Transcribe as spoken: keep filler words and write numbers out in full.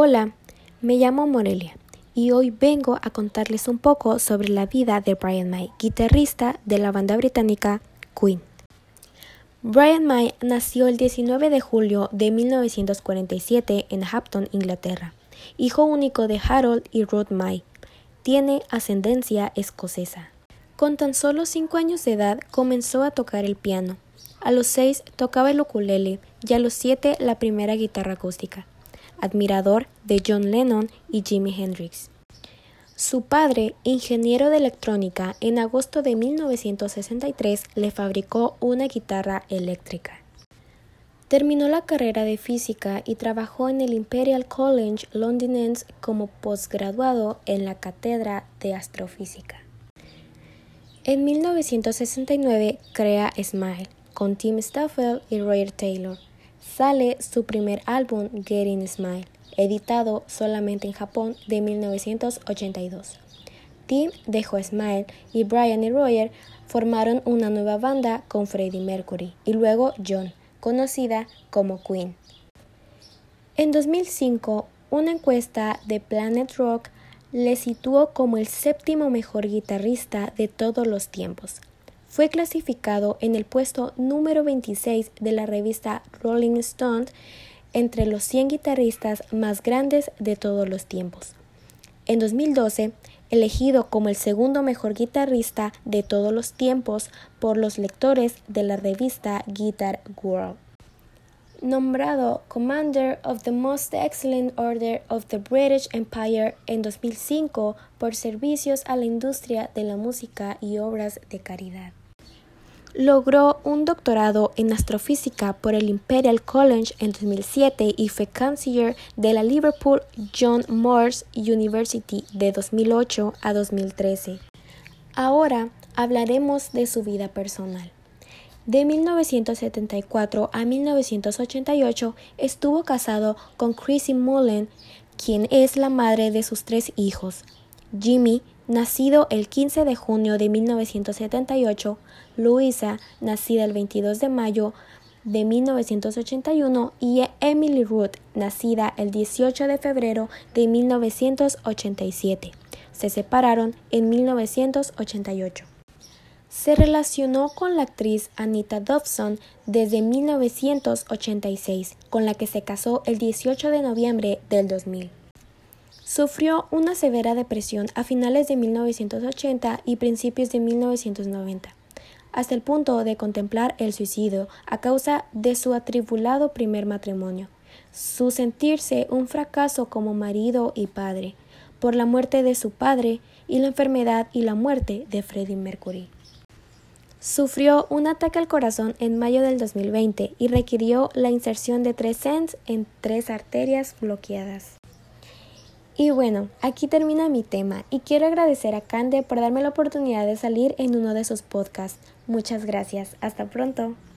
Hola, me llamo Morelia y hoy vengo a contarles un poco sobre la vida de Brian May, guitarrista de la banda británica Queen. Brian May nació el diecinueve de julio de mil novecientos cuarenta y siete en Hampton, Inglaterra, hijo único de Harold y Ruth May. Tiene ascendencia escocesa. Con tan solo cinco años de edad comenzó a tocar el piano. A los seis tocaba el ukulele y a los siete la primera guitarra acústica. Admirador de John Lennon y Jimi Hendrix. Su padre, ingeniero de electrónica, en agosto de mil novecientos sesenta y tres le fabricó una guitarra eléctrica. Terminó la carrera de física y trabajó en el Imperial College londinense como posgraduado en la cátedra de astrofísica. En mil novecientos sesenta y nueve crea Smile con Tim Staffel y Roger Taylor. Sale su primer álbum Getting Smile, editado solamente en Japón de mil novecientos ochenta y dos. Tim dejó Smile y Brian y Roger formaron una nueva banda con Freddie Mercury y luego John, conocida como Queen. En dos mil cinco, una encuesta de Planet Rock le situó como el séptimo mejor guitarrista de todos los tiempos. Fue clasificado en el puesto número veintiséis de la revista Rolling Stone entre los cien guitarristas más grandes de todos los tiempos. En dos mil doce, elegido como el segundo mejor guitarrista de todos los tiempos por los lectores de la revista Guitar World. Nombrado Commander of the Most Excellent Order of the British Empire en dos mil cinco por servicios a la industria de la música y obras de caridad. Logró un doctorado en astrofísica por el Imperial College en dos mil siete y fue canciller de la Liverpool John Moores University de dos mil ocho a dos mil trece. Ahora hablaremos de su vida personal. De mil novecientos setenta y cuatro a mil novecientos ochenta y ocho estuvo casado con Chrissy Mullen, quien es la madre de sus tres hijos. Jimmy, nacido el quince de junio de mil novecientos setenta y ocho, Louisa, nacida el veintidós de mayo de mil novecientos ochenta y uno, y Emily Root, nacida el dieciocho de febrero de mil novecientos ochenta y siete. Se separaron en mil novecientos ochenta y ocho. Se relacionó con la actriz Anita Dobson desde mil novecientos ochenta y seis, con la que se casó el dieciocho de noviembre del dos mil. Sufrió una severa depresión a finales de mil novecientos ochenta y principios de mil novecientos noventa, hasta el punto de contemplar el suicidio a causa de su atribulado primer matrimonio, su sentirse un fracaso como marido y padre, por la muerte de su padre y la enfermedad y la muerte de Freddie Mercury. Sufrió un ataque al corazón en mayo del dos mil veinte y requirió la inserción de tres stents en tres arterias bloqueadas. Y bueno, aquí termina mi tema y quiero agradecer a Cande por darme la oportunidad de salir en uno de sus podcasts. Muchas gracias. Hasta pronto.